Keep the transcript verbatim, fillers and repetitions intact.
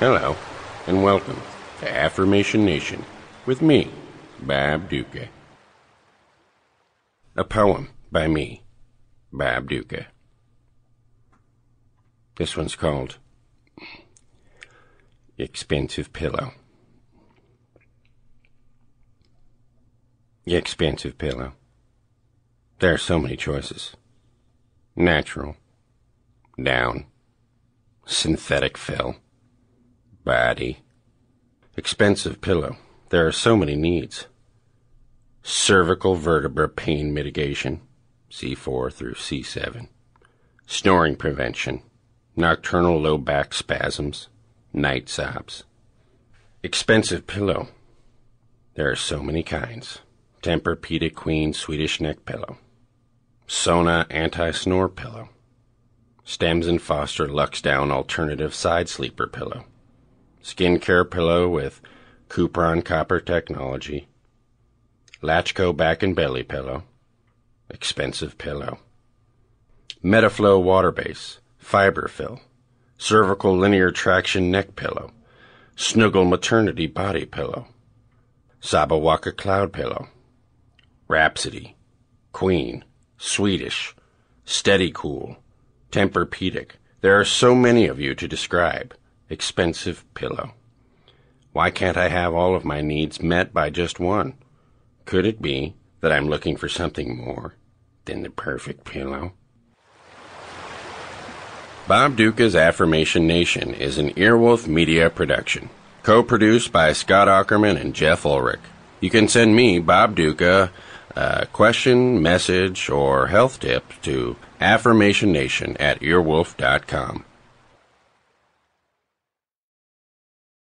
Hello, and welcome to Affirmation Nation with me, Bob Duca. A poem by me, Bob Duca. This one's called Expensive Pillow. Expensive pillow. There are so many choices. Natural. Down. Synthetic fill. Body. Expensive pillow. There are so many needs. Cervical vertebra pain mitigation. C four through C seven. Snoring prevention. Nocturnal low back spasms. Night sobs. Expensive pillow. There are so many kinds. Tempur-Pedic Queen Swedish neck pillow. Sona anti-snore pillow. Stems and Foster Lux Down alternative side sleeper pillow. Skincare pillow with Cupron copper technology. Latchko back and belly pillow. Expensive pillow. Metaflow water base. Fiber fill. Cervical linear traction neck pillow. Snuggle maternity body pillow. Sabawaka cloud pillow. Rhapsody. Queen. Swedish. Steady cool. Tempur-Pedic. There are so many of you to describe. Expensive pillow. Why can't I have all of my needs met by just one? Could it be that I'm looking for something more than the perfect pillow? Bob Duca's Affirmation Nation is an Earwolf Media production, co-produced by Scott Aukerman and Jeff Ulrich. You can send me, Bob Duca, a question, message, or health tip to affirmationnation at earwolf dot com.